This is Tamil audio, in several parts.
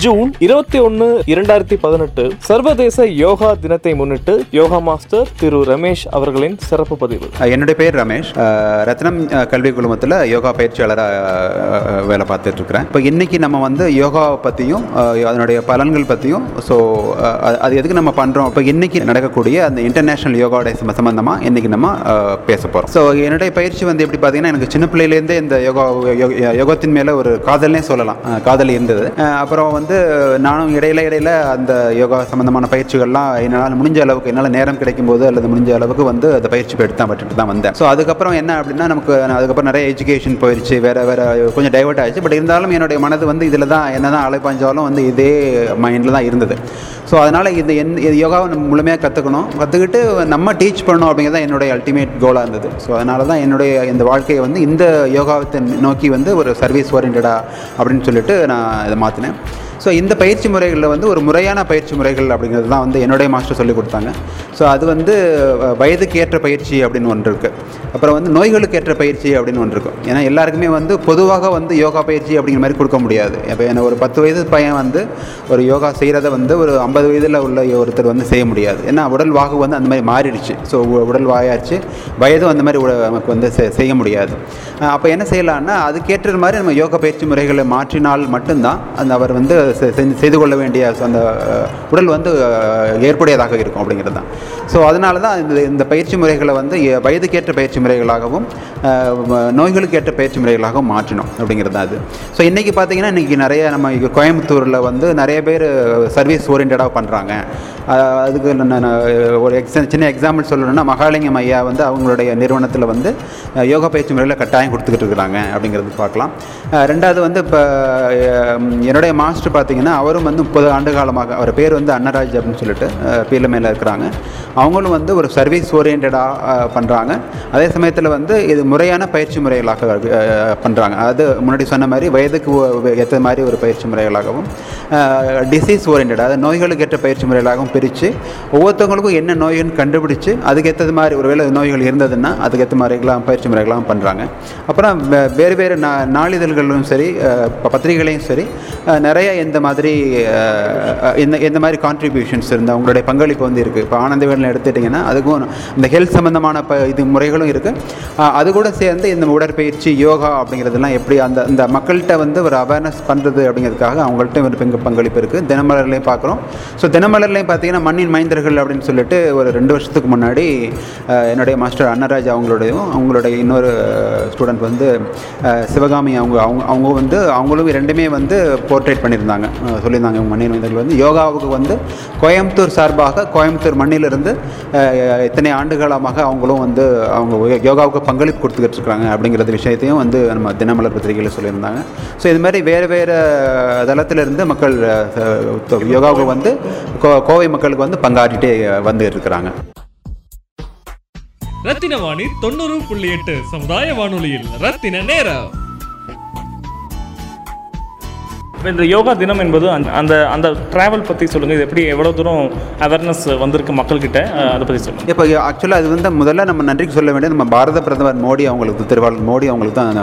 ஜூன் 21, 2018 சர்வதேச யோகா தினத்தை முன்னிட்டு யோகா மாஸ்டர் திரு ரமேஷ் அவர்களின் சிறப்பு பதிவு. என்னுடைய பேர் ரமேஷ். ரத்னம் கல்வி குழுமத்தில் யோகா பயிற்சியாளராக வேலை பார்த்துட்டு இருக்கிறேன். இப்போ இன்னைக்கு நம்ம வந்து யோகா பற்றியும் அதனுடைய பலன்கள் பற்றியும், ஸோ அது எதுக்கு நம்ம பண்ணுறோம், இப்போ இன்னைக்கு நடக்கக்கூடிய அந்த இன்டர்நேஷனல் யோகா டே சம்மந்தமாக இன்னைக்கு நம்ம பேச போகிறோம். ஸோ என்னுடைய பயிற்சி வந்து எப்படி பார்த்தீங்கன்னா, எனக்கு சின்ன பிள்ளையிலேருந்தே இந்த யோகத்தின் மேலே ஒரு காதல்னே சொல்லலாம், காதல் இருந்தது. அப்புறம் வந்து நானும் இடையில அந்த யோகா சம்பந்தமான பயிற்சிகள்லாம் என்னால் முடிஞ்ச அளவுக்கு, என்னால் நேரம் கிடைக்கும் போது அல்லது முடிஞ்ச அளவுக்கு வந்து அந்த பயிற்சி எடுத்துட்டு தான் வந்தேன். ஸோ அதுக்கப்புறம் என்ன அப்படின்னா, நமக்கு அதுக்கப்புறம் நிறைய எஜுகேஷன் போயிடுச்சு, வேற கொஞ்சம் டைவர்ட் ஆயிடுச்சு. பட் இருந்தாலும் என்னுடைய மனது வந்து இதில் தான், என்ன தான் அலைப்பாஞ்சாலும் வந்து இதே மைண்டில் தான் இருந்தது. ஸோ அதனால் இது யோகாவை நம்ம முழுமையாக கற்றுக்கிட்டு நம்ம டீச் பண்ணணும் அப்படிங்கிறதான் என்னுடைய அல்டிமேட் கோலாக இருந்தது. ஸோ அதனால தான் என்னுடைய இந்த வாழ்க்கையை வந்து இந்த யோகாவை நோக்கி வந்து ஒரு சர்வீஸ் ஓரியன்டா அப்படின்னு சொல்லிட்டு நான் இதை மாற்றினேன். ஸோ இந்த பயிற்சி முறைகளில் வந்து ஒரு முறையான பயிற்சி முறைகள் அப்படிங்கிறது தான் வந்து என்னுடைய மாஸ்டர் சொல்லிக் கொடுத்தாங்க. ஸோ அது வந்து வயதுக்கு ஏற்ற பயிற்சி அப்படின்னு ஒன்று இருக்குது, அப்புறம் வந்து நோய்களுக்கு ஏற்ற பயிற்சி அப்படின்னு ஒன்று இருக்கும். ஏன்னா எல்லாருக்குமே வந்து பொதுவாக வந்து யோகா பயிற்சி அப்படிங்கிற மாதிரி கொடுக்க முடியாது. இப்போ என்ன, ஒரு 10 வயது பையன் வந்து ஒரு யோகா செய்கிறத வந்து ஒரு 50 வயதில் உள்ள ஒருத்தர் வந்து செய்ய முடியாது. ஏன்னா உடல் வாகு வந்து அந்த மாதிரி மாறிடுச்சு. ஸோ உடல் வாயாச்சு, வயதும் அந்த மாதிரி நமக்கு வந்து செய்ய முடியாது. அப்போ என்ன செய்யலான்னா, அதுக்கேற்ற மாதிரி நம்ம யோகா பயிற்சி முறைகளை மாற்றினால் மட்டும்தான் அந்த அவர் வந்து செய்து கொள்ள வேண்டிய அந்த உடல் வந்து ஏற்புடையதாக இருக்கும் அப்படிங்கிறது தான். ஸோ அதனால தான் இந்த பயிற்சி முறைகளை வந்து வயதுக்கேற்ற பயிற்சி முறைகளாகவும் நோய்களுக்கேற்ற பயிற்சி முறைகளாகவும் மாற்றினோம் அப்படிங்கிறது தான் அது. ஸோ இன்றைக்கி பார்த்திங்கன்னா, இன்றைக்கி நிறைய நம்ம கோயம்புத்தூரில் வந்து நிறைய பேர் சர்வீஸ் ஓரியன்டாக பண்ணுறாங்க. அதுக்கு நான் ஒரு சின்ன எக்ஸாம்பிள் சொல்லணும்னா, மகாலிங்கம் ஐயா வந்து அவங்களுடைய நிறுவனத்தில் வந்து யோகா பயிற்சி முறையில் கட்டாயம் கொடுத்துக்கிட்டு இருக்கிறாங்க அப்படிங்கிறது பார்க்கலாம். ரெண்டாவது வந்து இப்போ என்னுடைய மாஸ்டர் பார்த்திங்கன்னா, அவரும் வந்து 30 ஆண்டு காலமாக, அவர் பேர் வந்து அன்னராஜ் அப்படின்னு சொல்லிட்டு பீலமேல இருக்கிறாங்க. அவங்களும் வந்து ஒரு சர்வீஸ் ஓரியன்டாக பண்ணுறாங்க. அதே சமயத்தில் வந்து இது முறையான பயிற்சி முறைகளாக பண்ணுறாங்க. அது முன்னாடி சொன்ன மாதிரி வயதுக்கு ஏற்ற மாதிரி ஒரு பயிற்சி முறைகளாகவும், டிசீஸ் ஓரியன்டாக, அதாவது நோய்களுக்கு ஏற்ற பயிற்சி முறைகளாகவும் பிரித்து ஒவ்வொருத்தவங்களுக்கும் என்ன நோயின்னு கண்டுபிடிச்சி அதுக்கேற்ற மாதிரி, ஒருவேளை நோய்கள் இருந்ததுன்னா அதுக்கேற்ற மாதிரிலாம் பயிற்சி முறைகளாகவும் பண்ணுறாங்க. அப்புறம் வேறு நாளிதழ்களும் சரி, பத்திரிகைகளையும் சரி, நிறைய இந்த மாதிரி இந்த மாதிரி கான்ட்ரிபியூஷன்ஸ் இருந்தால் அவங்களுடைய பங்களிப்பு வந்து இருக்குது. இப்போ ஆனந்தவேலன் எடுத்துட்டிங்கன்னா, அதுக்கும் இந்த ஹெல்த் சம்மந்தமான இது முறைகளும் இருக்குது. அது கூட சேர்ந்து இந்த உடற்பயிற்சி யோகா அப்படிங்கிறதுலாம் எப்படி அந்த மக்கள்கிட்ட வந்து ஒரு அவேர்னஸ் பண்ணுறது அப்படிங்கிறதுக்காக அவங்கள்ட்ட ஒரு பங்களிப்பு இருக்குது. தினமலர்லையும் பார்க்குறோம். ஸோ தினமலர்லையும் பார்த்திங்கன்னா, மண்ணின் மைந்தர்கள் அப்படின்னு சொல்லிட்டு ஒரு 2 வருஷத்துக்கு முன்னாடி என்னுடைய மாஸ்டர் அன்னராஜ் அவங்களுடைய இன்னொரு ஸ்டூடெண்ட் வந்து சிவகாமி அவங்க வந்து அவங்களும் ரெண்டுமே வந்து போர்ட்ரேட் பண்ணியிருந்தாங்க, சொல்லியிருந்தாங்க. இவங்க மண்ணின் மைந்தர்கள் வந்து யோகாவுக்கு வந்து கோயம்புத்தூர் சார்பாக, கோயம்புத்தூர் மண்ணிலிருந்து இத்தனை ஆண்டுகாலமாக அவங்களும் வந்து அவங்க யோகாவுக்கு பங்களிப்பு கொடுத்துக்கிட்டு இருக்காங்க அப்படிங்கிறது விஷயத்தையும் வந்து நம்ம தினமலர் பத்திரிகையில் சொல்லியிருந்தாங்க. ஸோ இது மாதிரி வேறு தளத்திலிருந்து மக்கள் யோகாவுக்கு வந்து கோவை மக்களுக்கு வந்து பங்காற்றிட்டே வந்து இருக்கிறாங்க. ரத்தினவாணி 90.8 சமுதாய வானொலியில் ரத்தின நேரம். இந்த யோகா தினம் என்பது அந்த அந்த ட்ராவல் பற்றி சொல்லுங்கள். இது எப்படி, எவ்வளோ தூரம் அவேர்னஸ் வந்திருக்கு மக்கள்கிட்ட, அதை பற்றி சொல்லுங்கள். இப்போ ஆக்சுவலாக அது வந்து முதல்ல நம்ம நன்றிக்கு சொல்ல வேண்டியது நம்ம பாரத பிரதமர் மோடி அவங்களுக்கு, திருவாளர் மோடி அவங்களுக்கு தான்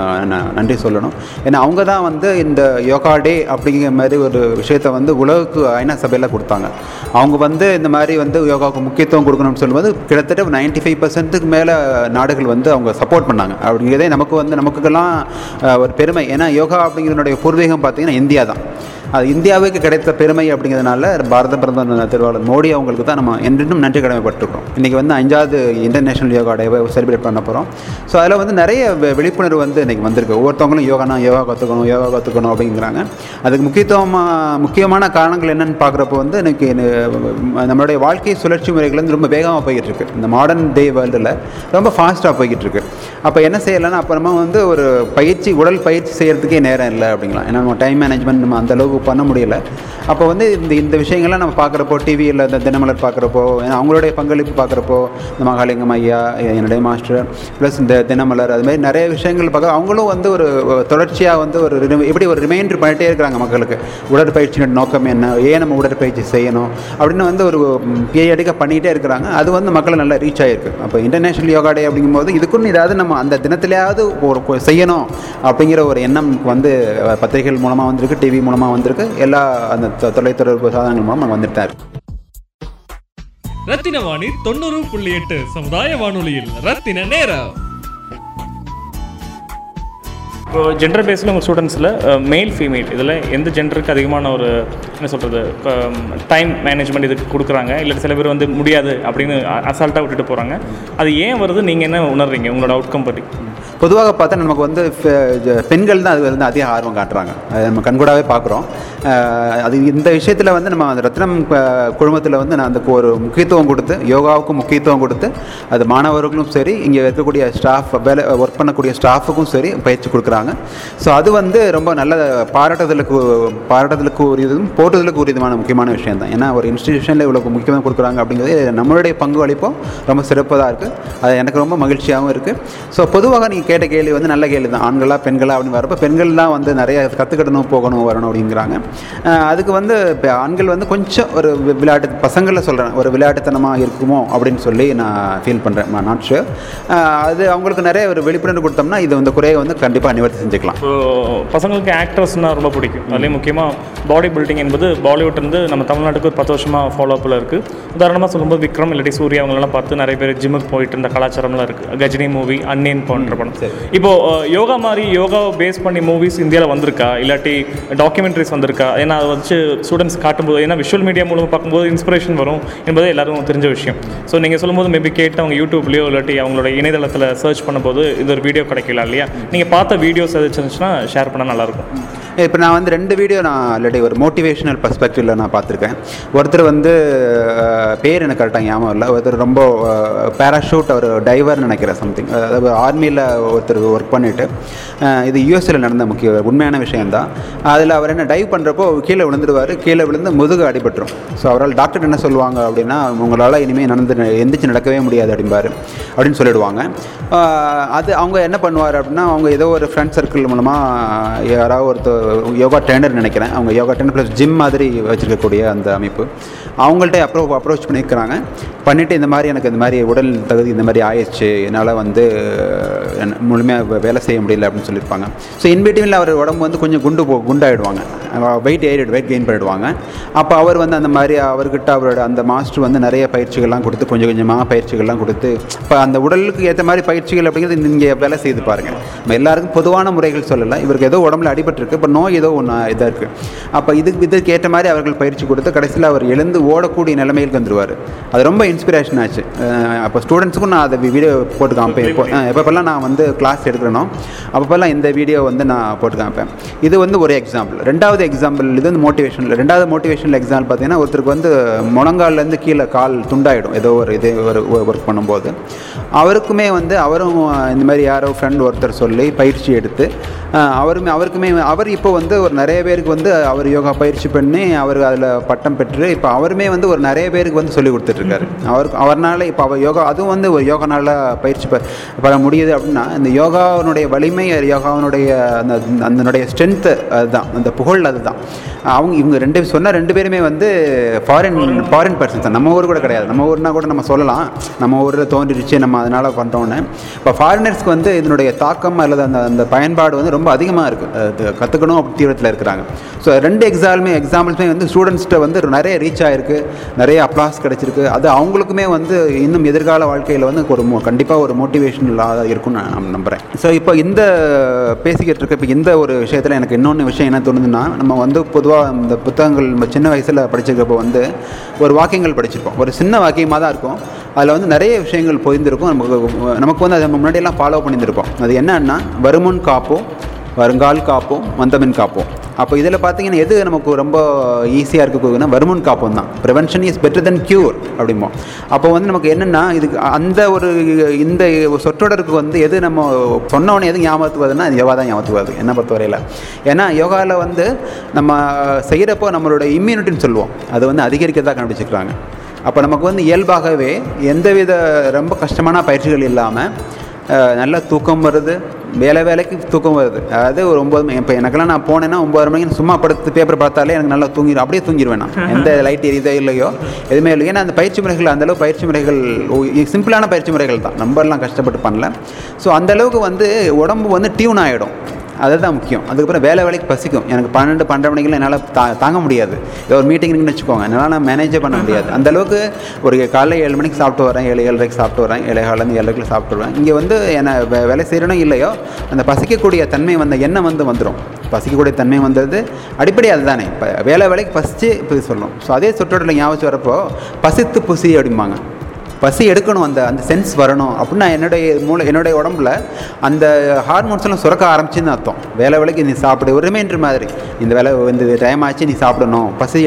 நன்றி சொல்லணும். ஏன்னா அவங்க தான் வந்து இந்த யோகா டே அப்படிங்கிற மாதிரி ஒரு விஷயத்தை வந்து உலகுக்கு ஐநா சபையில் கொடுத்தாங்க. அவங்க வந்து இந்த மாதிரி வந்து யோகாவுக்கு முக்கியத்துவம் கொடுக்கணும்னு சொல்லும்போது கிட்டத்தட்ட 95% மேலே நாடுகள் வந்து அவங்க சப்போர்ட் பண்ணாங்க அப்படிங்கிறதே நமக்கு வந்து நமக்குலாம் ஒரு பெருமை. ஏன்னா யோகா அப்படிங்கிறனுடைய பூர்வீகம் பார்த்திங்கன்னா இந்தியா தான். அது இந்தியாவுக்கு கிடைத்த பெருமை அப்படிங்கிறதுனால பாரத பிரதமர் திருவாளர் மோடி அவங்களுக்கு தான் நம்ம என்றும் நன்றி கடமைப்பட்டிருக்கிறோம். இன்றைக்கி வந்து 5வது இன்டர்நேஷனல் யோகா டே செலிப்ரேட் பண்ண போகிறோம். ஸோ அதில் வந்து நிறைய விழிப்புணர்வு வந்து இன்றைக்கி வந்திருக்கு. ஒவ்வொருத்தவங்களும் யோகா கற்றுக்கணும் அப்படிங்கிறாங்க. அதுக்கு முக்கியமான காரணங்கள் என்னென்னு பார்க்குறப்போ வந்து இன்றைக்கி நம்மளுடைய வாழ்க்கை சுழற்சி முறைகள் வந்து ரொம்ப வேகமாக போய்கிட்டு இருக்குது. இந்த மாடர்ன் டே வேர்ல்டில் ரொம்ப ஃபாஸ்ட்டாக போய்கிட்டு இருக்குது. அப்போ என்ன செய்யலாம்னா, அப்புறமா வந்து ஒரு உடல் பயிற்சி செய்கிறதுக்கே நேரம் இல்லை அப்படிங்களா. ஏன்னா நம்ம டைம் மேனேஜ்மெண்ட் நம்ம அந்தளவுக்கு பண்ண முடியலை. அப்போ வந்து இந்த விஷயங்கள்லாம் நம்ம பார்க்குறப்போ, டிவியில் இந்த தினமலர் பார்க்குறப்போ, அவங்களுடைய பங்களிப்பு பார்க்குறப்போ, இந்த மகாலிங்கம் ஐயா, என்னுடைய மாஸ்டர் ப்ளஸ் இந்த தினமலர், அதுமாதிரி நிறைய விஷயங்கள் பார்க்குறோம். அவங்களும் வந்து ஒரு தொடர்ச்சியாக வந்து ஒரு இப்படி ஒரு ரிமைண்டர் பண்ணிகிட்டே இருக்கிறாங்க மக்களுக்கு, உடற்பயிற்சியோட நோக்கம் என்ன, ஏன் நம்ம உடற்பயிற்சி செய்யணும் அப்படின்னு வந்து ஒரு பீரியடிக்காக பண்ணிக்கிட்டே இருக்கிறாங்க. அது வந்து மக்களை நல்லா ரீச் ஆகிருக்கு. அப்போ இன்டர்நேஷனல் யோகா டே அப்படிங்கும்போது இதுக்குன்னு ஏதாவது நம்ம அந்த தினத்திலேயாவது ஒரு செய்யணும் அப்படிங்கிற ஒரு எண்ணம் வந்து பத்திரிகைகள் மூலமாக வந்திருக்கு, டிவி மூலமாக வந்திருக்கு, நம்மளுக்கு எல்லா அந்த தொலைத்தொடர்பு சாதனங்கள் மூலம் நம்ம வந்துட்டு தான் இருக்கு. ரத்தினவாணி 90.8 சமுதாய வானொலியில் ரத்தின நேரம். இப்போ ஜெண்டர் பேஸில் உங்கள் ஸ்டூடெண்ட்ஸில் மேல் ஃபீமேல் இதில் எந்த ஜெண்டருக்கு அதிகமான ஒரு என்ன சொல்கிறது டைம் மேனேஜ்மெண்ட் இதுக்கு கொடுக்குறாங்க, இல்லை சில பேர் வந்து முடியாது அப்படின்னு அசால்ட்டாக விட்டுட்டு போகிறாங்க, அது ஏன் வருது, நீங்கள் என்ன உணர்றீங்க உங்களோட அவுட்கம் பற்றி? பொதுவாக பார்த்தா நமக்கு வந்து பெண்கள் தான் அது வந்து அதிக ஆர்வம் காட்டுறாங்க, அது நம்ம கண்கூடாவே பார்க்குறோம். அது இந்த விஷயத்தில் வந்து நம்ம அந்த ரத்னம் குழுமத்தில் வந்து நான் அதுக்கு ஒரு முக்கியத்துவம் கொடுத்து, யோகாவுக்கும் முக்கியத்துவம் கொடுத்து, அது மாணவர்களும் சரி இங்கே இருக்கக்கூடிய ஸ்டாஃப் வேலை ஒர்க் பண்ணக்கூடிய ஸ்டாஃபுக்கும் சரி பயிற்சி கொடுக்குறாங்க. ஸோ அது வந்து ரொம்ப நல்ல பாராட்டுதலுக்கு உரியதும் போற்றுதலுக்கு உரியதுமான முக்கியமான விஷயம் தான். ஏன்னா ஒரு இன்ஸ்டிடியூஷனில் இவ்வளோ முக்கியமாக கொடுக்குறாங்க அப்படிங்கிறது நம்மளுடைய பங்களிப்பும் ரொம்ப சிறப்பாக இருக்குது, அது எனக்கு ரொம்ப மகிழ்ச்சியாகவும் இருக்குது. ஸோ பொதுவாக நீங்கள் கேட்ட கேள்வி வந்து நல்ல கேள்வி தான். ஆண்களா பெண்களா அப்படின்னு வரப்போ பெண்கள் தான் வந்து நிறைய கற்றுக்கணும் போகணும் வரணும் அப்படிங்கிறாங்க. அதுக்கு வந்து இப்போ ஆண்கள் வந்து கொஞ்சம் ஒரு விளையாட்டு பசங்களில் சொல்கிறேன் ஒரு விளையாட்டுத்தனமாக இருக்குமோ அப்படின்னு சொல்லி நான் ஃபீல் பண்ணுறேன். Not sure. அது அவங்களுக்கு நிறைய ஒரு விழிப்புணர்வு கொடுத்தோம்னா இது வந்து குறையை வந்து கண்டிப்பாக நிவர்த்தி செஞ்சுக்கலாம். பசங்களுக்கு ஆக்ட்ரஸ்னால் ரொம்ப பிடிக்கும். அதுலேயும் முக்கியமாக பாடி பில்டிங் என்பது பாலிவுட்லேருந்து நம்ம தமிழ்நாட்டுக்கு ஒரு 10 வருஷமாக ஃபாலோ அப்பில் இருக்குது. உதாரணமாக சொல்லும்போது விக்ரம் இல்லாட்டி சூர்யா அவங்களெல்லாம் பார்த்து நிறைய பேர் ஜிம்முக்கு போயிட்டு இருந்த கலாச்சாரம்லாம் இருக்குது. கஜினி மூவி, அன்னியன் போன்ற படம். இப்போ யோகா மாதிரி யோகாவை பேஸ் பண்ணி மூவிஸ் இந்தியாவில் வந்திருக்கா, இல்லாட்டி டாக்குமெண்ட்ரிஸ் வந்திருக்கா? ஏன்னா அதை வச்சு ஸ்டூடெண்ட்ஸ் காட்டும்போது, ஏன்னா விஷுவல் மீடியா மூலமாக பார்க்கும்போது இன்ஸ்பிரேஷன் வரும் என்பது எல்லாரும் தெரிஞ்ச விஷயம். ஸோ நீங்கள் சொல்லும்போது மேபி கேட்டு அவங்க யூடியூப்லேயோ இல்லாட்டி அவங்களோட இணையதளத்தில் சர்ச் பண்ணும்போது இது ஒரு வீடியோ கிடைக்கல இல்லையா, நீங்கள் பார்த்த வீடியோஸ் எதுச்சுன்னா ஷேர் பண்ணால் நல்லாயிருக்கும். இப்போ நான் வந்து 2 வீடியோ நான் ஆல்ரெடி ஒரு மோட்டிவேஷனல் பர்ஸ்பெக்டிவில் நான் பார்த்துருக்கேன். ஒருத்தர் வந்து பேர் எனக்கு கரெக்டாக ஞாபகம் இல்லை, ஒருத்தர் ரொம்ப பேராஷூட் ஒரு டைவர்னு நினைக்கிறேன் சம்திங், அதாவது ஆர்மியில் ஒருத்தர் ஒர்க் பண்ணிவிட்டு இது யூஎஸ்சில் நடந்த முக்கிய உண்மையான விஷயம்தான். அதில் அவர் என்ன டைவ் பண்ணுறப்போ கீழே விழுந்துடுவார், கீழே விழுந்து முதுகு அடிபட்டுரும். ஸோ அவரால் டாக்டர் என்ன சொல்லுவாங்க அப்படின்னா உங்களால் இனிமேல் எந்திரிச்சு நடக்கவே முடியாது அப்படின்னு சொல்லிடுவாங்க. அது அவங்க என்ன பண்ணுவார் அப்படின்னா அவங்க ஏதோ ஒரு ஃப்ரெண்ட் சர்க்கிள் மூலமாக யாராவது ஒருத்தர் யோகா ட்ரெயினர் நினைக்கிறேன், அவங்க யோகா ட்ரெயினர் ப்ளஸ் ஜிம் மாதிரி வச்சுருக்கக்கூடிய அந்த அமைப்பு அவங்கள்ட்ட அப்ரோச் பண்ணிக்கிறாங்க. பண்ணிவிட்டு இந்த மாதிரி எனக்கு இந்த மாதிரி உடல் தகுதி இந்த மாதிரி ஆயிடுச்சு, என்னால் வந்து முழுமையாக வேலை செய்ய முடியல அப்படின்னு சொல்லியிருப்பாங்க. ஸோ இன்பிட்வீனில் அவர் உடம்பு வந்து கொஞ்சம் குண்டாயிடுவாங்க, வெயிட் கெயின் பண்ணிடுவாங்க. அப்போ அவர் வந்து அந்த மாதிரி அவர்கிட்ட அவரோட அந்த மாஸ்டர் வந்து நிறைய பயிற்சிகள்லாம் கொடுத்து கொஞ்சம் கொஞ்சமாக பயிற்சிகள்லாம் கொடுத்து இப்போ அந்த உடலுக்கு ஏற்ற மாதிரி பயிற்சிகள் அப்படிங்கிறது இங்கே வேலை செய்து பாருங்கள். நம்ம எல்லாருக்கும் பொதுவான முறைகள் சொல்லலாம், இவருக்கு ஏதோ உடம்புல அடிபட்டுருக்கு, இப்போ நோய் ஏதோ ஒன்று இதாக இருக்குது. அப்போ இதுக்கு ஏற்ற மாதிரி அவர்கள் பயிற்சி கொடுத்து கடைசியில் அவர் எழுந்து ஓடக்கூடிய நிலைமையிலுக்கு வந்துடுவார். அது ரொம்ப இன்ஸ்பிரேஷன் ஆச்சு. அப்போ ஸ்டூடெண்ட்ஸுக்கும் நான் அதை வீடியோ போட்டு காமிப்பேன். எப்போல்லாம் நான் வந்து கிளாஸ் எடுக்கிறேனோ அப்போல்லாம் இந்த வீடியோ வந்து நான் போட்டு காமிப்பேன். இது வந்து ஒரு எக்ஸாம்பிள். ரெண்டாவது மோட்டிவேஷனல் எக்ஸாம்பிள் பார்த்தீங்கன்னா ஒருத்தருக்கு வந்து முழங்கால்லேருந்து கீழே கால் துண்டாயிடும் ஏதோ ஒரு இது ஒரு ஒர்க் பண்ணும்போது. அவருக்குமே வந்து அவரும் இந்த மாதிரி யாரோ ஃப்ரெண்ட் ஒருத்தர் சொல்லி பயிற்சி எடுத்து அவர் இப்போ வந்து ஒரு நிறைய பேருக்கு வந்து அவர் யோகா பயிற்சி பண்ணி அவர் அதில் பட்டம் பெற்று இப்போ அவருமே வந்து ஒரு நிறைய பேருக்கு வந்து சொல்லிக் கொடுத்துட்ருக்காரு. அவர்னால இப்போ அவர் யோகா அதுவும் வந்து ஒரு யோகானால பயிற்சி பெற முடியுது அப்படின்னா இந்த யோகாவினுடைய வலிமை, யோகாவினுடைய அதனுடைய ஸ்ட்ரென்த்து அதுதான், அந்த புகழ் அதுதான். இவங்க ரெண்டு பேருமே வந்து ஃபாரின் பர்சன்ஸ் தான். நம்ம ஊர் கூட கிடையாது, நம்ம ஊர்னா கூட நம்ம சொல்லலாம் நம்ம ஊரில் தோன்றிடுச்சு நம்ம அதனால் பண்ணுறோன்னு. இப்போ ஃபாரினர்ஸ்க்கு வந்து இதனுடைய தாக்கம் அல்லது அந்த பயன்பாடு வந்து ரொம்ப அதிகமாக இருக்குது, கற்றுக்கணும் அப்படி தீவிரத்தில் இருக்கிறாங்க. ஸோ ரெண்டு எக்ஸாம்பிள்ஸுமே வந்து ஸ்டூடெண்ட்ஸ்கிட்ட வந்து நிறைய ரீச் ஆகிருக்கு, நிறைய அப்ளாஸ் கிடச்சிருக்கு. அது அவங்களுக்குமே வந்து இன்னும் எதிர்கால வாழ்க்கையில் வந்து ஒரு கண்டிப்பாக ஒரு மோட்டிவேஷனலாக இருக்கும்னு நான் நம்புகிறேன். ஸோ இப்போ இந்த பேசிக்கிட்டு இருக்க இப்போ இந்த ஒரு விஷயத்தில் எனக்கு இன்னொன்று விஷயம் என்ன தோணுதுன்னா, நம்ம வந்து பொதுவாக இந்த புத்தகங்கள் நம்ம சின்ன வயசில் படிச்சிருக்கப்போ வந்து ஒரு வாக்கியங்கள் படிச்சிருப்போம், ஒரு சின்ன வாக்கியமாக தான் இருக்கும், அதில் வந்து நிறைய விஷயங்கள் பொதிந்திருக்கும். நமக்கு வந்து அதை முன்னாடியெல்லாம் ஃபாலோ பண்ணியிருப்போம். அது என்னன்னா வருமுன் காப்போம், வருங்கால் காப்போம், வந்தமின் காப்போம். அப்போ இதில் பார்த்தீங்கன்னா எது நமக்கு ரொம்ப ஈஸியாக இருக்கக்கூடியதுன்னா வருமுன் காப்போம் தான். Prevention is better than cure அப்படிம்போம். அப்போ வந்து நமக்கு என்னென்னா இதுக்கு அந்த ஒரு இந்த சொற்றொடருக்கு வந்து எது நம்ம சொன்னோன்னே எது ஞாபகத்துவதுன்னா அது யோகா தான் ஞாபகத்துவாது என்னை பொறுத்தவரையில். ஏன்னா யோகாவில் வந்து நம்ம செய்கிறப்போ நம்மளோட இம்யூனிட்டின்னு சொல்லுவோம், அது வந்து அதிகரிக்கிறதா கண்டுபிடிச்சிக்கிறாங்க. அப்போ நமக்கு வந்து இயல்பாகவே எந்தவித ரொம்ப கஷ்டமான பயிற்சிகள் இல்லாமல் நல்லா தூக்கம் வருது, வேலைக்கு தூக்கம் வருது. அதாவது ஒரு 9 மணி இப்போ எனக்கெல்லாம் நான் போனேன்னா 9 மணிக்கு சும்மா படுத்து பேப்பர் பார்த்தாலே எனக்கு நல்லா தூங்கிடும், அப்படியே தூங்கிடுவேன் நான், எந்த லைட் எரியுதோ இல்லையோ எதுவுமே இல்லை. ஏன்னா அந்த பயிற்சி முறைகள் அந்தளவு பயிற்சி முறைகள் சிம்பிளான பயிற்சி முறைகள் தான், நம்பர்லாம் கஷ்டப்பட்டு பண்ணல. ஸோ அந்தளவுக்கு வந்து உடம்பு வந்து டியூன் ஆகிடும். அதுதான் முக்கியம். அதுக்கப்புறம் வேலை வேலைக்கு பசிக்கும். எனக்கு 12 மணிக்கெல்லாம் என்னால் தாங்க முடியாது. ஒரு மீட்டிங்னு வச்சுக்கோங்க, என்னால் நான் மேனேஜே பண்ண முடியாது. அந்தளவுக்கு ஒரு காலையில் 7 மணிக்கு சாப்பிட்டு வரேன், 7, 7:30க்கு சாப்பிட்டு வரேன், 7:15 7:00க்குள்ள சாப்பிட்டு வரேன். இங்கே வந்து என்னை வேலை செய்யணும் இல்லையோ அந்த பசிக்கக்கூடிய தன்மை வந்த எண்ணம் வந்துடும். பசிக்கக்கூடிய தன்மை வந்தது அடிப்படை அதுதானே. இப்போ வேலை வேலைக்கு பசிச்சு இப்போ சொல்லணும். ஸோ அதே சுற்றோட்டில் ஞாபகம் வரப்போ பசித்து புசி அப்படிம்பாங்க. பசி எடுக்கணும், அந்த அந்த சென்ஸ் வரணும் அப்படின்னா என்னுடைய உடம்புல அந்த ஹார்மோன்ஸ்லாம் சுரக்க ஆரம்பிச்சுன்னு அர்த்தம். வேலை வேலைக்கு நீ சாப்பிடு, ஒரு ரிமைண்டர் மாதிரி இந்த வேலை இந்த டைம் ஆச்சு நீ சாப்பிடணும், பசி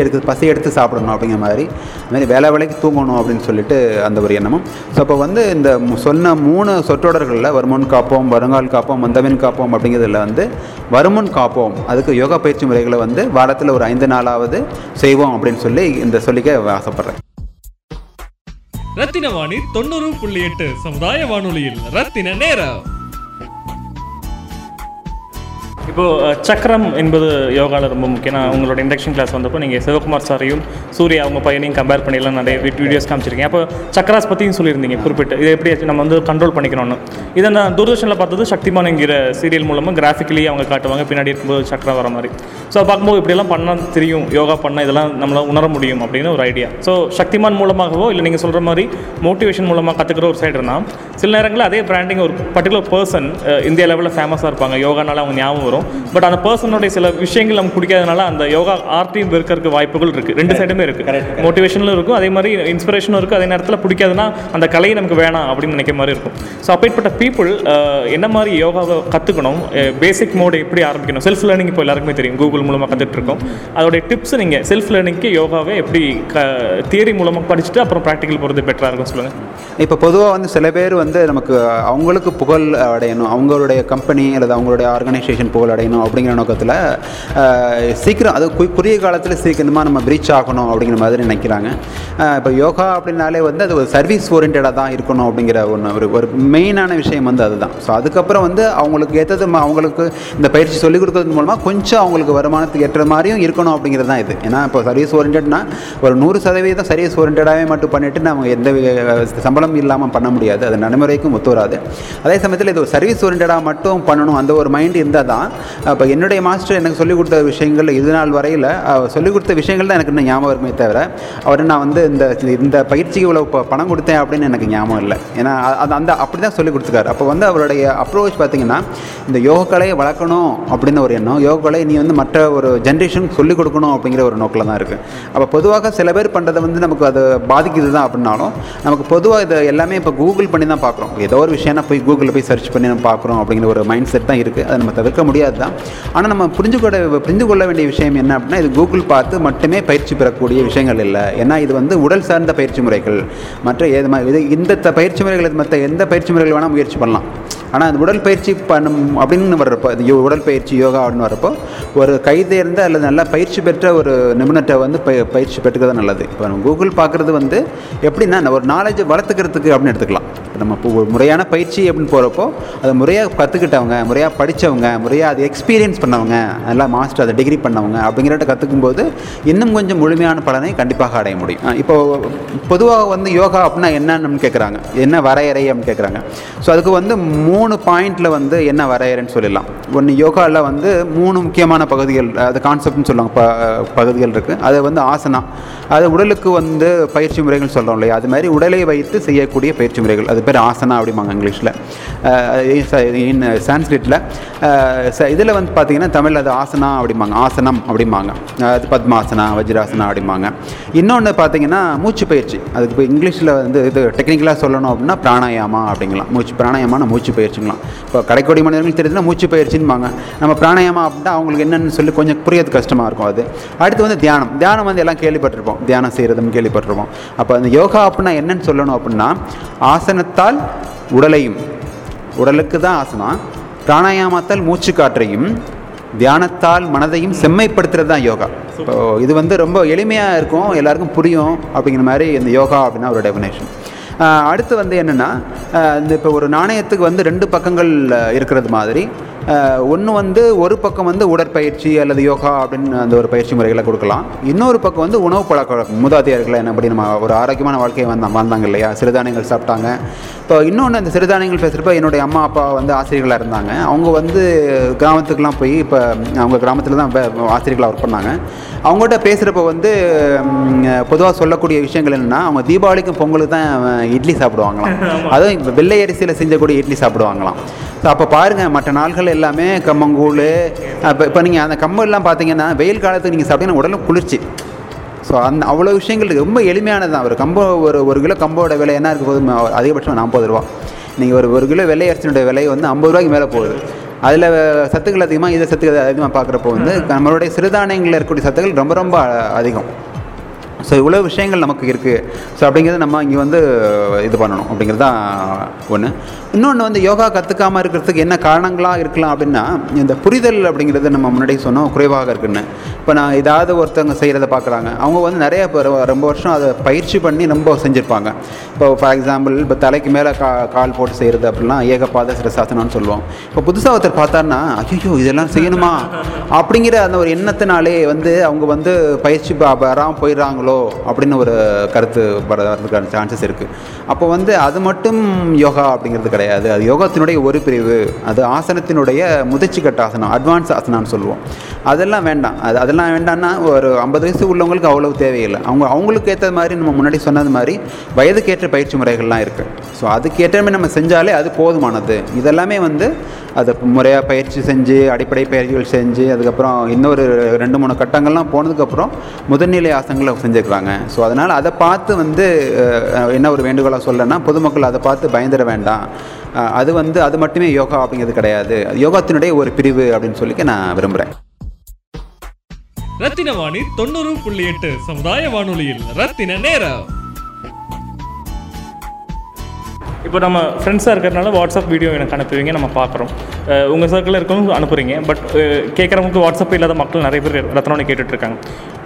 எடுத்து சாப்பிடணும் அப்படிங்கிற மாதிரி. அதுமாதிரி வேலை வேலைக்கு தூங்கணும் அப்படின்னு சொல்லிட்டு அந்த ஒரு எண்ணமும். ஸோ அப்போ வந்து இந்த சொன்ன 3 சொற்றொடர்களில் வருமுன் காப்போம், வருங்கால் காப்போம், வந்தவன் காப்போம் அப்படிங்கிறதுல வந்து வருமுன் காப்போம் அதுக்கு யோகா பயிற்சி முறைகளை வந்து வாரத்தில் ஒரு 5 நாளாவது செய்வோம் அப்படின்னு சொல்லி இந்த சொல்லிக்க ஆசைப்பட்றேன். ரத்தினவாணி 90.8 சமுதாய வானொலியில் ரத்தின நேரம். இப்போ சக்கரம் என்பது யோகாவில் ரொம்ப முக்கியம். உங்களோட இண்டக்ஷன் கிளாஸ் வந்தப்போ நீங்கள் சிவகுமார் சாரையும் சூர்யா அவங்க பையனையும் கம்பேர் பண்ணிடலாம், நிறைய வீடியோஸ் காமிச்சிருக்கீங்க. அப்போ சக்கராஸ் பற்றியும் சொல்லியிருந்தீங்க குறிப்பிட்டு, இது எப்படி நம்ம வந்து கண்ட்ரோல் பண்ணிக்கணும்னு. இதை நான் தூர்தர்ஷனில் பார்த்தது சக்திமான் என்கிற சீரியல் மூலமாக கிராஃபிக்கலி அவங்க காட்டுவாங்க, பின்னாடி இருக்கும்போது சக்கரம் வர மாதிரி. ஸோ பார்க்கும்போது இப்படியெல்லாம் பண்ணால் தெரியும், யோகா பண்ணால் இதெல்லாம் நம்மளால் உணர முடியும் அப்படின்னு ஒரு ஐடியா. ஸோ சக்திமான் மூலமாகவோ இல்லை நீங்கள் சொல்கிற மாதிரி மோட்டிவேஷன் மூலமாக கற்றுக்கிற ஒரு சைடுனா, சில நேரங்களில் அதே பிராண்டிங் ஒரு பர்டிகுலர் பர்சன் இந்தியா லெவலில் ஃபேமஸாக இருப்பாங்க, யோகானால அவங்க ஞாபகம் வரும். பட் அந்த பர்சனுடைய சில விஷயங்கள் நமக்கு பிடிக்காதனால அந்த யோகா ஆர்ட்டையும் இருக்கிறதுக்கு வாய்ப்புகள் இருக்குது. 2 சைடுமே இருக்குது, மோட்டிவேஷனும் இருக்கும், அதே மாதிரி இன்ஸ்பிரேஷனும் இருக்குது. அதே நேரத்தில் பிடிக்காதுன்னா அந்த கலையை நமக்கு வேணாம் அப்படின்னு நினைக்கிற மாதிரி இருக்கும். ஸோ அப்பேற்பட்ட பீப்புள் என்ன மாதிரி யோகாவை கற்றுக்கணும், பேசிக் மோடு எப்படி ஆரம்பிக்கணும்? செல்ஃப் லேர்னிங் இப்போ எல்லாருக்குமே தெரியும், கூகுள் மூலமாக கற்றுட்டு இருக்கோம். அதோடைய டிப்ஸ் நீங்கள் செல்ஃப் லேர்னிங்க்கு யோகாவை எப்படி தியரி மூலமாக படிச்சுட்டு அப்புறம் ப்ராக்டிக்கல் போகிறது பெட்டராக இருக்கும்னு சொல்லுங்கள். இப்போ பொதுவாக வந்து சில பேர் வந்து நமக்கு அவங்களுக்கு புகழ் அடையணும், அவங்களுடைய கம்பெனி அல்லது அவங்களுடைய ஆர்கனைசேஷன் புகழ் அடையணும் அப்படிங்கிற நோக்கத்தில் சீக்கிரம், அது குறுகிய காலத்தில் சீக்கிரமாக நம்ம பிரீச் ஆகணும் அப்படிங்கிற மாதிரி நினைக்கிறாங்க. இப்போ யோகா அப்படின்னாலே வந்து அது ஒரு சர்வீஸ் ஓரியன்டாக தான் இருக்கணும் அப்படிங்கிற ஒரு மெயினான விஷயம் வந்து அதுதான். ஸோ அதுக்கப்புறம் வந்து அவங்களுக்கு ஏற்றது அவங்களுக்கு இந்த பயிற்சி சொல்லிக் கொடுக்கறது மூலமாக கொஞ்சம் அவங்களுக்கு வருமானத்துக்கு ஏற்ற மாதிரியும் இருக்கணும் அப்படிங்கிறது தான் இது. ஏன்னா இப்போ சர்வீஸ் ஓரியன்டட்னா ஒரு 100% சர்வீஸ் ஓரியன்டாகவே மட்டும் பண்ணிவிட்டு நம்ம எந்த சம்பளம் இல்லாமல் பண்ண முடியாது, அது நடைமுறைக்கும் ஒத்து வராது. அதே சமயத்தில் இது ஒரு சர்வீஸ் ஓரியன்டாக மட்டும் பண்ணணும் அந்த ஒரு மைண்ட் இருந்தால் தான். இப்போ என்னுடைய மாஸ்டர் எனக்கு சொல்லிக் கொடுத்த விஷயங்கள் இது நாள் வரையில் சொல்லிக் கொடுத்த விஷயங்கள் தான் எனக்கு இன்னும் ஞாபகம் இருக்குமே தவிர, அவர் நான் வந்து இந்த பயிற்சிக்கு இவ்வளோ பணம் கொடுத்தேன் அப்படின்னு எனக்கு ஞாபகம் இல்லை. ஏன்னா அந்த அப்படி தான் சொல்லிக் கொடுத்துருக்காரு. அப்போ வந்து அவருடைய அப்ரோச் பார்த்திங்கன்னா இந்த யோகக்கலையை வளர்க்கணும் அப்படின்னு ஒரு எண்ணம், யோகக்கலை நீ வந்து மற்ற ஒரு ஜென்ரேஷனுக்கு சொல்லிக் கொடுக்கணும் அப்படிங்கிற ஒரு நோக்கில் தான் இருக்குது. அப்போ பொதுவாக சில பேர் பண்ணுறது வந்து நமக்கு அது பாதிக்குது தான் அப்படின்னாலும், நமக்கு பொதுவாக இது எல்லாமே இப்போ கூகுள் பண்ணி தான் பார்க்குறோம். ஏதோ ஒரு விஷயம்னா போய் கூகுளில் போய் சர்ச் பண்ணி நம்ம பார்க்குறோம் அப்படிங்கிற ஒரு மைண்ட் செட் தான் இருக்குது. அதை நம்ம தவிர்க்க முடியாது தான். ஆனால் நம்ம புரிந்து கொள்ள வேண்டிய விஷயம் என்ன அப்படின்னா, இது கூகுள் பார்த்து மட்டுமே பயிற்சி பெறக்கூடிய விஷயங்கள் இல்லை. ஏன்னா இது வந்து உடல் சார்ந்த பயிற்சி முறைகள். மற்ற இது இந்த பயிற்சி முறைகள் மற்ற எந்த பயிற்சி முறைகள் வேணால் முயற்சி பண்ணலாம். ஆனால் அந்த உடல் பயிற்சி பண்ணும் அப்படின்னு வர்றப்போ, இது உடற்பயிற்சி யோகா அப்படின்னு வர்றப்போ, ஒரு கைதேர்ந்த அல்லது நல்லா பயிற்சி பெற்ற ஒரு நிபுணத்தை வந்து பயிற்சி பெற்றுக்கிறது நல்லது. இப்போ நம்ம கூகுள் பார்க்குறது வந்து எப்படின்னா ஒரு நாலேஜை வளர்த்துக்கிறதுக்கு அப்படின்னு எடுத்துக்கலாம். நம்ம முறையான பயிற்சி அப்படின்னு போகிறப்போ அதை முறையாக கற்றுக்கிட்டவங்க, முறையாக படித்தவங்க, முறையாக அதை எக்ஸ்பீரியன்ஸ் பண்ணவங்க, அதெல்லாம் மாஸ்டர் அதை டிகிரி பண்ணவங்க அப்படிங்கிறத கற்றுக்கும்போது இன்னும் கொஞ்சம் முழுமையான பலனை கண்டிப்பாக அடைய முடியும். இப்போது பொதுவாக வந்து யோகா அப்படின்னா என்னன்னு கேட்குறாங்க, என்ன வரையறை அப்படின்னு கேட்குறாங்க. ஸோ அதுக்கு வந்து 3 பாயிண்டில் வந்து என்ன வரையறைன்னு சொல்லலாம். ஒன்று, யோகாவில் வந்து 3 முக்கியமான பகுதிகள், அது கான்செப்ட்னு சொல்லுவாங்க, பகுதிகள் இருக்குது. அது வந்து ஆசனா, அது உடலுக்கு வந்து பயிற்சி முறைகள் சொல்கிறோம் இல்லையா, அது மாதிரி உடலை வைத்து செய்யக்கூடிய பயிற்சி முறைகள், அது பேர் ஆசனா அப்படிம்பாங்க இங்கிலீஷில், சான்ஸ்கிரிட்டில். இதில் வந்து பார்த்திங்கன்னா தமிழில் அது ஆசனா அப்படிம்பாங்க, ஆசனம் அப்படிம்பாங்க, அது பத்மாசனா, வஜ்ராசனா அப்படிம்பாங்க. இன்னொன்று பார்த்திங்கன்னா மூச்சு பயிற்சி, அதுக்கு இப்போ இங்கிலீஷில் வந்து இது டெக்னிக்கலாக சொல்லணும் அப்படின்னா பிராணாயாமா அப்படிங்கலாம், மூச்சு பிராணாயாமான மூச்சு பயிற்சிங்களாம். இப்போ கடைக்கோடி மனிதர்களுக்கு தெரிஞ்சுன்னா மூச்சு பயிற்சின்பாங்க, நம்ம பிராணாயாமா அப்படின்னா அவங்களுக்கு என்னென்னு சொல்லி கொஞ்சம் புரியது கஷ்டமாக இருக்கும். அது அடுத்து வந்து தியானம். தியானம் வந்து எல்லாம் கேள்விப்பட்டிருப்போம், தியானம் செய்கிறதும் கேள்விப்பட்டிருப்போம். அப்போ அந்த யோகா அப்படின்னா என்னென்னு சொல்லணும் அப்படின்னா, ஆசனத்தால் உடலையும், உடலுக்கு தான் ஆசனா, பிராணாயாமத்தால் மூச்சு காற்றையும், தியானத்தால் மனதையும் செம்மைப்படுத்துறது தான் யோகா. இப்போ இது வந்து ரொம்ப எளிமையாக இருக்கும், எல்லாருக்கும் புரியும் அப்படிங்கிற மாதிரி இந்த யோகா அப்படின்னா ஒரு டெஃபினேஷன். அடுத்து வந்து என்னென்னா, இந்த இப்போ ஒரு நாணயத்துக்கு வந்து 2 பக்கங்கள் இருக்கிறது மாதிரி ஒன்று வந்து ஒரு பக்கம் வந்து உடற்பயிற்சி அல்லது யோகா அப்படின்னு அந்த ஒரு பயிற்சி முறைகளை கொடுக்கலாம். இன்னொரு பக்கம் வந்து உணவு பழக்க வழக்கம். மூதாதையர்கள் என்ன அப்படி நம்ம ஒரு ஆரோக்கியமான வாழ்க்கையை வாழ்ந்தாங்க இல்லையா, சிறுதானியங்கள் சாப்பிட்டாங்க. இப்போ இன்னொன்று அந்த சிறுதானியங்கள் பேசுகிறப்ப என்னுடைய அம்மா அப்பா வந்து ஆசிரியர்களாக இருந்தாங்க. அவங்க வந்து கிராமத்துக்கெலாம் போய் இப்போ அவங்க கிராமத்தில் தான் ஆசிரியர்களாக ஒர்க் பண்ணாங்க. அவங்கள்ட்ட பேசுகிறப்ப வந்து பொதுவாக சொல்லக்கூடிய விஷயங்கள் என்னென்னா, அவங்க தீபாவளிக்கும் பொங்கலுக்கு தான் இட்லி சாப்பிடுவாங்களாம். அதுவும் இப்போ வெள்ளை அரிசியில் செஞ்சக்கூடிய இட்லி சாப்பிடுவாங்களாம். ஸோ அப்போ பாருங்கள், மற்ற நாள்கள் எல்லாமே கம்மங்கூழ். இப்போ நீங்கள் அந்த கம்பெல்லாம் பார்த்தீங்கன்னா வெயில் காலத்துக்கு நீங்கள் சாப்பிட்டீங்கன்னா உடலும் குளிர்ச்சி. ஸோ அந்த அவ்வளோ விஷயங்கள் ரொம்ப எளிமையானது தான். ஒரு கம்போ ஒரு கிலோ கம்போட விலை என்ன இருக்குது போதும், அதிகபட்சம் 40 ரூபா. நீங்கள் ஒரு கிலோ வெள்ளை அரிசினுடைய விலை வந்து 50 ரூபாய்க்கு மேலே போகுது. அதில் சத்துக்கள் அதிகமாக, இதை சத்துக்கள் அதிகமாக பார்க்குறப்போ வந்து நம்மளுடைய சிறுதானியங்களில் இருக்கக்கூடிய சத்துக்கள் ரொம்ப ரொம்ப அதிகம். ஸோ இவ்வளோ விஷயங்கள் நமக்கு இருக்குது. ஸோ அப்படிங்கிறது நம்ம இங்கே வந்து இது பண்ணணும் அப்படிங்கிறது தான் ஒன்று. இன்னொன்று வந்து யோகா கற்றுக்காமல் இருக்கிறதுக்கு என்ன காரணங்களாக இருக்கலாம் அப்படின்னா, இந்த புரிதல் அப்படிங்கிறது நம்ம முன்னாடி சொன்னோம் குறைவாக இருக்குன்னு. இப்போ நான் ஏதாவது ஒருத்தவங்க செய்கிறத பார்க்குறாங்க, அவங்க வந்து நிறைய ரொம்ப வருஷம் அதை பயிற்சி பண்ணி ரொம்ப செஞ்சுருப்பாங்க. இப்போ ஃபார் எக்ஸாம்பிள் இப்போ தலைக்கு மேலே கால் போட்டு செய்கிறது அப்படின்னா ஏகபாத சிரசாசனம்னு சொல்லுவோம். இப்போ புதுசாக ஒருத்தர் பார்த்தாருன்னா ஐயோ இதெல்லாம் செய்யணுமா அப்படிங்கிற அந்த ஒரு எண்ணத்தினாலே வந்து அவங்க வந்து பயிற்சி வராமல் போயிடுறாங்களோ அப்படின்னு ஒரு கருத்து வரதுக்கான சான்சஸ் இருக்குது. அப்போ வந்து அது மட்டும் யோகா அப்படிங்கிறது கிடையாது. அது யோகாத்தினுடைய ஒரு பிரிவு. அது ஆசனத்தினுடைய முதிர்ச்சி கட்ட ஆசனம், அட்வான்ஸ் ஆசனம்னு சொல்லுவோம். அதெல்லாம் வேண்டாம். அதெல்லாம் வேண்டாம்னா ஒரு 50 வயசு உள்ளவங்களுக்கு அவ்வளோ தேவையில்லை. அவங்களுக்கு ஏற்ற மாதிரி நம்ம முன்னாடி சொன்னது மாதிரி வயதுக்கேற்ற பயிற்சி முறைகள்லாம் இருக்குது. ஸோ அதுக்கேற்றமே நம்ம செஞ்சாலே அது போதுமானது. இதெல்லாமே வந்து அதை முறையாக பயிற்சி செஞ்சு, அடிப்படை பயிற்சிகள் செஞ்சு, அதுக்கப்புறம் இன்னொரு 2-3 கட்டங்கள்லாம் போனதுக்கப்புறம் முதல்நிலை ஆசனங்களை செஞ்சுருக்குறாங்க. ஸோ அதனால் அதை பார்த்து வந்து என்ன ஒரு வேண்டுகோளாக சொல்லலைன்னா, பொதுமக்கள் அதை பார்த்து பயந்துட வேண்டாம். அது வந்து அது மட்டுமே யோகா அப்படிங்கிறது கிடையாது. யோகாத்தினுடைய ஒரு பிரிவு அப்படின்னு சொல்லி நான் விரும்புகிறேன். ரத்தினவாணி 90.8 சமுதாய வானொலியில் ரத்தின நேரம். இப்போ நம்ம ஃப்ரெண்ட்ஸாக இருக்கிறதுனால வாட்ஸ்அப் வீடியோ எனக்கு அனுப்புவீங்க, நம்ம பார்க்குறோம். உங்கள் சர்க்கிளில் இருக்கவங்க அனுப்புகிறீங்க. பட் கேட்குறவங்களுக்கு வாட்ஸ்அப் இல்லாத மக்கள் நிறைய பேர் ரத்னவாணி கேட்டுட்ருக்காங்க.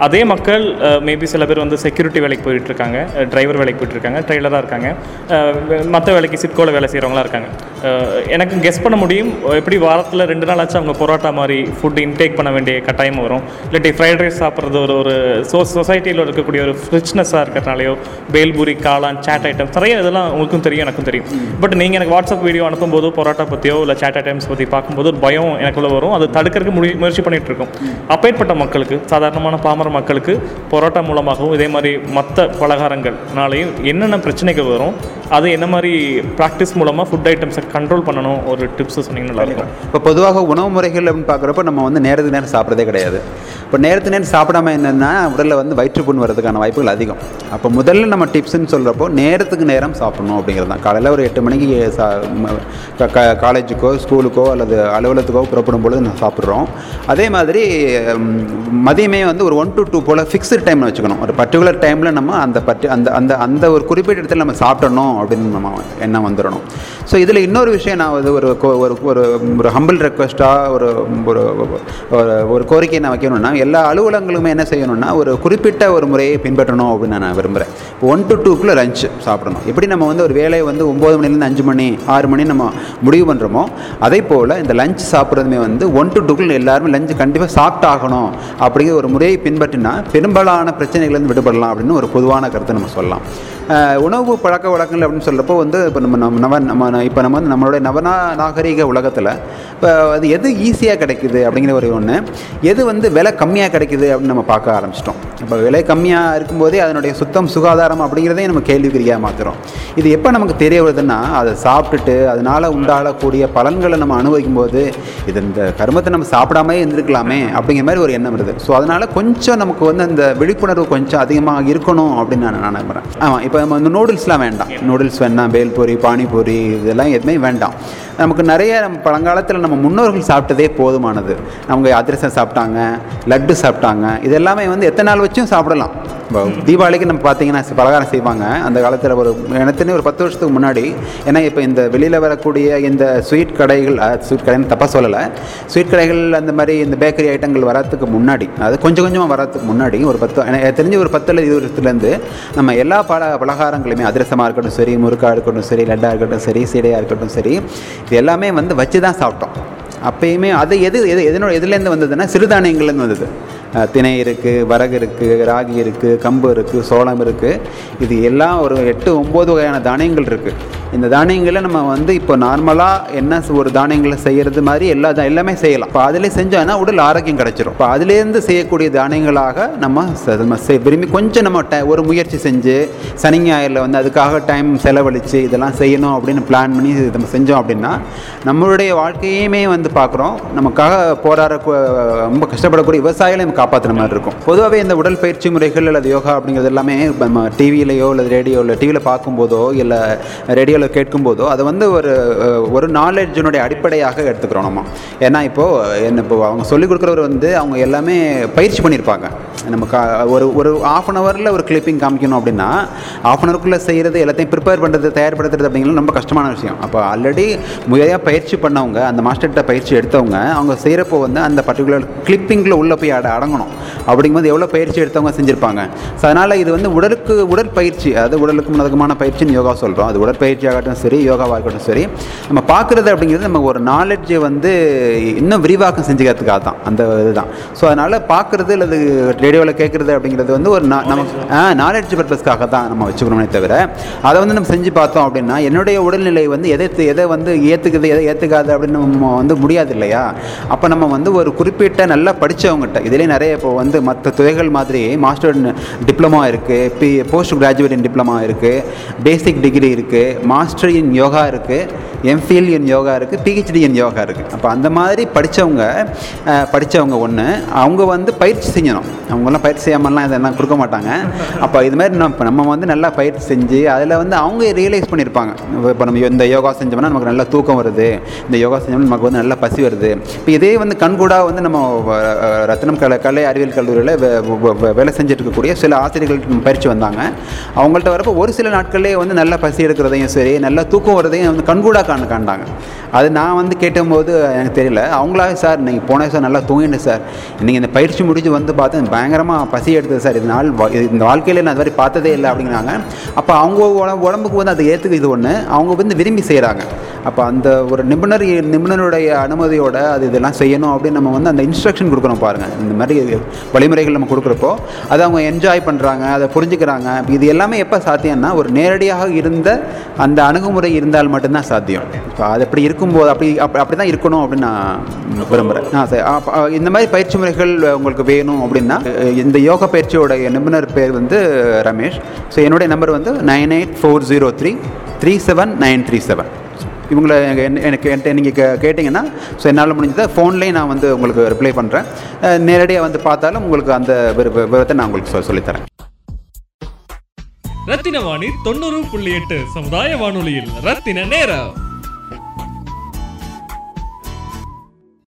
அதே மக்கள் மேபி சில பேர் வந்து செக்யூரிட்டி வேலைக்கு போயிட்டுருக்காங்க, டிரைவர் வேலைக்கு போயிட்டுருக்காங்க, ட்ரெய்லராக இருக்காங்க, மற்ற வேலைக்கு சிட்கோவில் வேலை செய்கிறவங்களாம் இருக்காங்க. எனக்கு கெஸ் பண்ண முடியும் எப்படி வாரத்தில் 2 நாளாச்சும் அவங்க பரோட்டா மாதிரி ஃபுட் இன்டேக் பண்ண வேண்டிய கட்டாயம் வரும். இல்லாட்டி ஃப்ரைட் ரைஸ் சாப்பிட்றது ஒரு சொசைட்டியில் இருக்கக்கூடிய ஒரு ஃப்ரிச்னஸாக இருக்கிறதுனாலையோ, பேல்பூரி, காளான், சாட் ஐட்டம் நிறைய இதெல்லாம் உங்களுக்கும் தெரியும், எனக்கும் தெரியும். பட் நீங்கள் எனக்கு வாட்ஸ்அப் வீடியோ அனுப்பும்போது பரோட்டா பற்றியோ இல்லை சாட் ஐட்டம்ஸ் பற்றி பார்க்கும்போது ஒரு பயம் எனக்குள்ளே வரும். அது தடுக்கிறதுக்கு முயற்சி பண்ணிகிட்டு இருக்கோம். அப்பேற்பட்ட மக்களுக்கு, சாதாரணமான பாமர மக்களுக்கு பரோட்டா மூலமாகவும் இதே மாதிரி மற்ற பலகாரங்கள்னாலையும் என்னென்ன பிரச்சனைகள் வரும், அது என்ன மாதிரி ப்ராக்டிஸ் மூலமாக ஃபுட் ஐட்டம்ஸை கண்ட்ரோல் பண்ணணும், ஒரு டிப்ஸ் சொன்னீங்கன்னா நல்லா இருக்கும். இப்போ பொதுவாக உணவு முறைகள் அப்படின்னு பார்க்குறப்ப நம்ம வந்து நேரத்துக்கு நேரம் சாப்பிட்றதே கிடையாது. இப்போ நேரத்துக்கு நேரம் சாப்பிடாமல் என்னென்னா உடலில் வந்து வயிற்றுப்புண் வர்றதுக்கான வாய்ப்புகள் அதிகம். அப்போ முதல்ல நம்ம டிப்ஸ்ன்னு சொல்கிறப்போ நேரத்துக்கு நேரம் சாப்பிடணும் அப்படிங்கிறது தான். காலையில் ஒரு 8 மணிக்கு காலேஜுக்கோ ஸ்கூலுக்கோ அல்லது அலுவலகத்துக்கோ புறப்படும் பொழுது நம்ம சாப்பிட்றோம். அதே மாதிரி மதியமே வந்து ஒரு 1 to 2 போல் ஃபிக்ஸ்டு டைமில் வச்சுக்கணும். ஒரு பர்டிகுலர் டைமில் நம்ம அந்த ஒரு குறிப்பிட்ட இடத்துல நம்ம சாப்பிடணும் அப்படின்னு நம்ம எண்ணம் வந்துடணும். ஸோ இதில் இன்னொரு விஷயம் நான் வந்து ஒரு ஒரு ஒரு ஹம்பிள் ரெக்வஸ்ட்டாக ஒரு ஒரு கோரிக்கையை நான் வைக்கணும்னா, எல்லா அலுவலகங்களுமே என்ன செய்யணும்னா ஒரு குறிப்பிட்ட ஒரு முறையை பின்பற்றணும் அப்படின்னு நான் விரும்புகிறேன். 1 to 2க்குள்ளே லஞ்ச் சாப்பிடணும். எப்படி நம்ம வந்து ஒரு வேலையை வந்து 9 மணிலேருந்து 5 மணி 6 மணி நம்ம முடிவு பண்ணுறோமோ, அதே போல் இந்த லஞ்ச் சாப்பிட்றதுமே வந்து 1 to 2க்குள்ளே எல்லாருமே லஞ்ச் கண்டிப்பாக சாப்பிட்டாகணும் அப்படிங்கிற ஒரு முறையை பின்பற்றினா பெரும்பாலான பிரச்சனைகள்லேருந்து விடுபடலாம் அப்படின்னு ஒரு பொதுவான கருத்தை நம்ம சொல்லலாம். உணவு பழக்க வழக்கங்கள் அப்படின்னு சொல்கிறப்போ வந்து இப்போ நம்ம வந்து நம்மளுடைய நவநாகரீக உலகத்தில் இப்போ அது எது ஈஸியாக கிடைக்குது அப்படிங்கிற ஒரு ஒன்று, எது வந்து விலை கம்மியாக கிடைக்குது அப்படின்னு நம்ம பார்க்க ஆரம்பிச்சிட்டோம். இப்போ விலை கம்மியாக இருக்கும்போதே அதனுடைய சுத்தம் சுகாதாரம் அப்படிங்கிறதே நம்ம கேள்விக்குறியாக மாற்றுறோம். இது எப்போ நமக்கு தெரிய வருதுன்னா, அதை சாப்பிட்டுட்டு அதனால் உண்டாகக்கூடிய பலன்களை நம்ம அனுபவிக்கும் போது இது இந்த கருமத்தை நம்ம சாப்பிடாமே இருந்திருக்கலாமே அப்படிங்கிற மாதிரி ஒரு எண்ணம் வருது. ஸோ அதனால் கொஞ்சம் நமக்கு வந்து அந்த விழிப்புணர்வு கொஞ்சம் அதிகமாக இருக்கணும் அப்படின்னு நான் நினைக்கிறேன். ஆமாம், இப்போ நம்ம இந்த நூடுல்ஸ்லாம் வேண்டாம். நூடுல்ஸ் வேண்டாம், பேல்பூரி, பானிபூரி, இதெல்லாம் எதுவுமே வேண்டாம். நமக்கு நிறைய நம்ம பழங்காலத்தில் நம்ம முன்னோர்கள் சாப்பிட்டதே போதுமானது. அவங்க அதிரசம் சாப்பிட்டாங்க, லட்டு சாப்பிட்டாங்க. இதெல்லாமே வந்து எத்தனை நாள் வச்சும் சாப்பிடலாம். தீபாவளிக்கு நம்ம பார்த்தீங்கன்னா பலகாரம் செய்வாங்க. அந்த காலத்தில் ஒரு எனத்துலேயே ஒரு 10 வருஷத்துக்கு முன்னாடி, ஏன்னா இப்போ இந்த வெளியில் வரக்கூடிய இந்த ஸ்வீட் கடைகள், ஸ்வீட் கடைன்னு தப்பாக சொல்லலை, ஸ்வீட் கடைகள் அந்த மாதிரி இந்த பேக்கரி ஐட்டங்கள் வரத்துக்கு முன்னாடி, அது கொஞ்சம் கொஞ்சமாக வரத்துக்கு முன்னாடி ஒரு 10, எனக்கு தெரிஞ்ச ஒரு 10 அல்லது 20 வருஷத்துலேருந்து நம்ம எல்லா பலகாரங்களுமே, அதிரசமாக இருக்கட்டும் சரி, முறுக்காக இருக்கட்டும் சரி, லட்டாக இருக்கட்டும் சரி, சீடையாக இருக்கட்டும் சரி, இது எல்லாமே வந்து வச்சு தான் சாப்பிட்டோம். அப்பயுமே அது எது எது எதனோட எதுலேருந்து வந்ததுன்னா சிறுதானியங்கள்லேருந்து வந்தது. திணை இருக்குது, வரகு இருக்குது, ராகி இருக்குது, கம்பு இருக்குது, சோளம் இருக்குது. இது எல்லாம் ஒரு 8-9 வகையான தானியங்கள் இருக்குது. இந்த தானியங்களை நம்ம வந்து இப்போ நார்மலாக என்ன ஒரு தானியங்களை செய்கிறது மாதிரி எல்லாமே செய்யலாம். இப்போ அதிலே செஞ்சோன்னா உடல் ஆரோக்கியம் கிடச்சிரும். இப்போ அதிலேருந்து செய்யக்கூடிய தானியங்களாக நம்ம விரும்பி கொஞ்சம் நம்ம ஒரு முயற்சி செஞ்சு சனி ஞாயிறில் வந்து அதுக்காக டைம் செலவழித்து இதெல்லாம் செய்யணும் அப்படின்னு பிளான் பண்ணி நம்ம செஞ்சோம் அப்படின்னா நம்மளுடைய வாழ்க்கையுமே வந்து பார்க்குறோம். நமக்காக போராட ரொம்ப கஷ்டப்படக்கூடிய விவசாயிகளை நம்ம காப்பாற்றுற மாதிரி இருக்கும். பொதுவாகவே இந்த உடல் பயிற்சி முறைகள் அல்லது யோகா அப்படிங்கிறது எல்லாமே நம்ம டிவியிலையோ அல்லது ரேடியோவில் டிவியில் பார்க்கும்போதோ இல்லை ரேடியோவில் கேட்கும்போதோ அது வந்து ஒரு நாலேஜினுடைய அடிப்படையாக எடுத்துக்கிறோம் நம்ம. ஏன்னா இப்போ அவங்க சொல்லிக் கொடுக்குறவர் வந்து அவங்க எல்லாமே பயிற்சி பண்ணியிருப்பாங்க. நமக்கு ஒரு ஹாஃப் அன் ஹவரில் ஒரு கிளிப்பிங் காமிக்கணும் அப்படின்னா ஹாஃப் அன் ஹவருக்குள்ளே செய்கிறது, எல்லாத்தையும் ப்ரிப்பேர் பண்ணுறது, தயார்படுத்துறது அப்படிங்கிறது ரொம்ப கஷ்டமான விஷயம். அப்போ ஆல்ரெடி முறையாக பயிற்சி பண்ணவங்க, அந்த மாஸ்டர்கிட்ட பயிற்சி எடுத்தவங்க, அவங்க செய்கிறப்போ வந்து அந்த பர்டிகுலர் கிளிப்பிங்கில் உள்ளே போய் அடங்கணும். அப்படிங்கும்போது எவ்வளோ பயிற்சி எடுத்தவங்க செஞ்சுருப்பாங்க. ஸோ அதனால் இது வந்து உடற்பயிற்சி, அதாவது உடலுக்கு முன்னதுக்குமான பயிற்சின்னு யோகா சொல்கிறோம். அது உடற்பயிற்சி ஆகட்டும் சரி, யோகாவாக இருக்கட்டும் சரி, நம்ம பார்க்குறது அப்படிங்கிறது நம்ம ஒரு நாலேஜை வந்து இன்னும் விரிவாக்கம் செஞ்சுக்கிறதுக்காக தான் அந்த இதுதான். ஸோ அதனால் பார்க்குறது அல்லது ரேடியோவில் கேட்குறது அப்படிங்கிறது வந்து ஒரு நமக்கு நாலேஜ் பர்பஸ்க்காக தான் நம்ம வச்சுக்கணும்னே தவிர அதை வந்து நம்ம செஞ்சு பார்த்தோம் அப்படின்னா என்னுடைய உடல்நிலை வந்து எதை வந்து ஏற்றுக்குது, எதை ஏற்றுக்காது அப்படின்னு நம்ம வந்து முடியாது இல்லையா. அப்போ நம்ம வந்து ஒரு குறிப்பிட்ட நல்லா படித்தவங்ககிட்ட, இதிலே நிறைய இப்போ வந்து மற்ற துறைகள் மாதிரி மாஸ்டர் டிப்ளமா இருக்குது, போஸ்ட் கிராஜுவேட் இன் டிப்ளமா இருக்குது, பேசிக் டிகிரி இருக்குது, மாஸ்டர் இன் யோகா இருக்குது, எம்ஃபில் இன் யோகா இருக்குது, பிஹெச்டி இன் யோகா இருக்குது. அப்போ அந்த மாதிரி படித்தவங்க அவங்க வந்து பயிற்சி செய்யணும். அவங்களாம் பயிற்சி செய்யாமலாம் இதெல்லாம் கொடுக்க மாட்டாங்க. அப்போ இதுமாதிரி நம்ம வந்து நல்லா பயிற்சி செஞ்சு அதில் வந்து அவங்க ரியலைஸ் பண்ணியிருப்பாங்க. இப்போ நம்ம இந்த யோகா செஞ்சோம்னா நமக்கு நல்லா தூக்கம் வருது, இந்த யோகா செஞ்சோம்னா நமக்கு வந்து நல்லா பசி வருது. இப்போ இதே வந்து கண்கூடாக வந்து நம்ம ரத்னம் கலை அறிவியல் கல்லூரியில் வேலை செஞ்சுட்டு இருக்கக்கூடிய சில ஆசிரியர்கள் பயிற்சி வந்தாங்க. அவங்கள்ட்ட வரப்போ ஒரு சில நாட்கள்லேயே வந்து நல்லா பசி எடுக்கிறதையும் சரி, நல்லா தூக்கம் வரதையும் வந்து கண்கூடாக காண்டாங்க. அது நான் வந்து கேட்டபோது எனக்கு தெரியல, அவங்களாவே சார் நீங்கள் போனேன் சார், நல்லா தூங்கினேன் சார், நீங்கள் இந்த பயிற்சி முடிஞ்சு வந்து பார்த்தேன் பயங்கரமாக பசி எடுத்தது சார், இந்த வாழ்க்கையில் நான் அது மாதிரி பார்த்ததே இல்லை அப்படிங்கிறாங்க. அப்போ அவங்க உடம்புக்கு வந்து அதை ஏற்றுக்குது ஒன்று, அவங்க வந்து விரும்பி செய்கிறாங்க. அப்போ அந்த ஒரு நிபுணருடைய அனுமதியோட அது இதெல்லாம் செய்யணும் அப்படின்னு நம்ம வந்து அந்த இன்ஸ்ட்ரக்ஷன் கொடுக்குறோம் பாருங்கள். இந்த மாதிரி வழிமுறைகள் நம்ம கொடுக்குறப்போ அதை அவங்க என்ஜாய் பண்ணுறாங்க, அதை புரிஞ்சுக்கிறாங்க. இது எல்லாமே எப்போ சாத்தியம்னா ஒரு நேரடியாக இருந்த அந்த அணுகுமுறை இருந்தால் மட்டும்தான் சாத்தியம். இப்போ அது அப்படி இருக்கும்போது அப்படி தான் இருக்கணும் அப்படின்னு நான் விரும்புகிறேன். சார் இந்த மாதிரி பயிற்சி முறைகள் உங்களுக்கு வேணும் அப்படின்னா இந்த யோகா பயிற்சியோடைய நிபுணர் பேர் வந்து ரமேஷ். ஸோ என்னுடைய நம்பர் வந்து 9840337937. இவங்களை எனக்கு நீங்கள் கேட்டிங்கன்னா ஸோ என்னால் முடிஞ்சதை ஃபோன்லேயும் நான் வந்து உங்களுக்கு ரிப்ளை பண்ணுறேன். நேரடியாக வந்து பார்த்தாலும் உங்களுக்கு அந்த விவரத்தை நான் உங்களுக்கு சொல்லித்தரேன். ரத்தினவாணி 90.8 சமுதாய வானொலியில் ரத்தின நேரம்.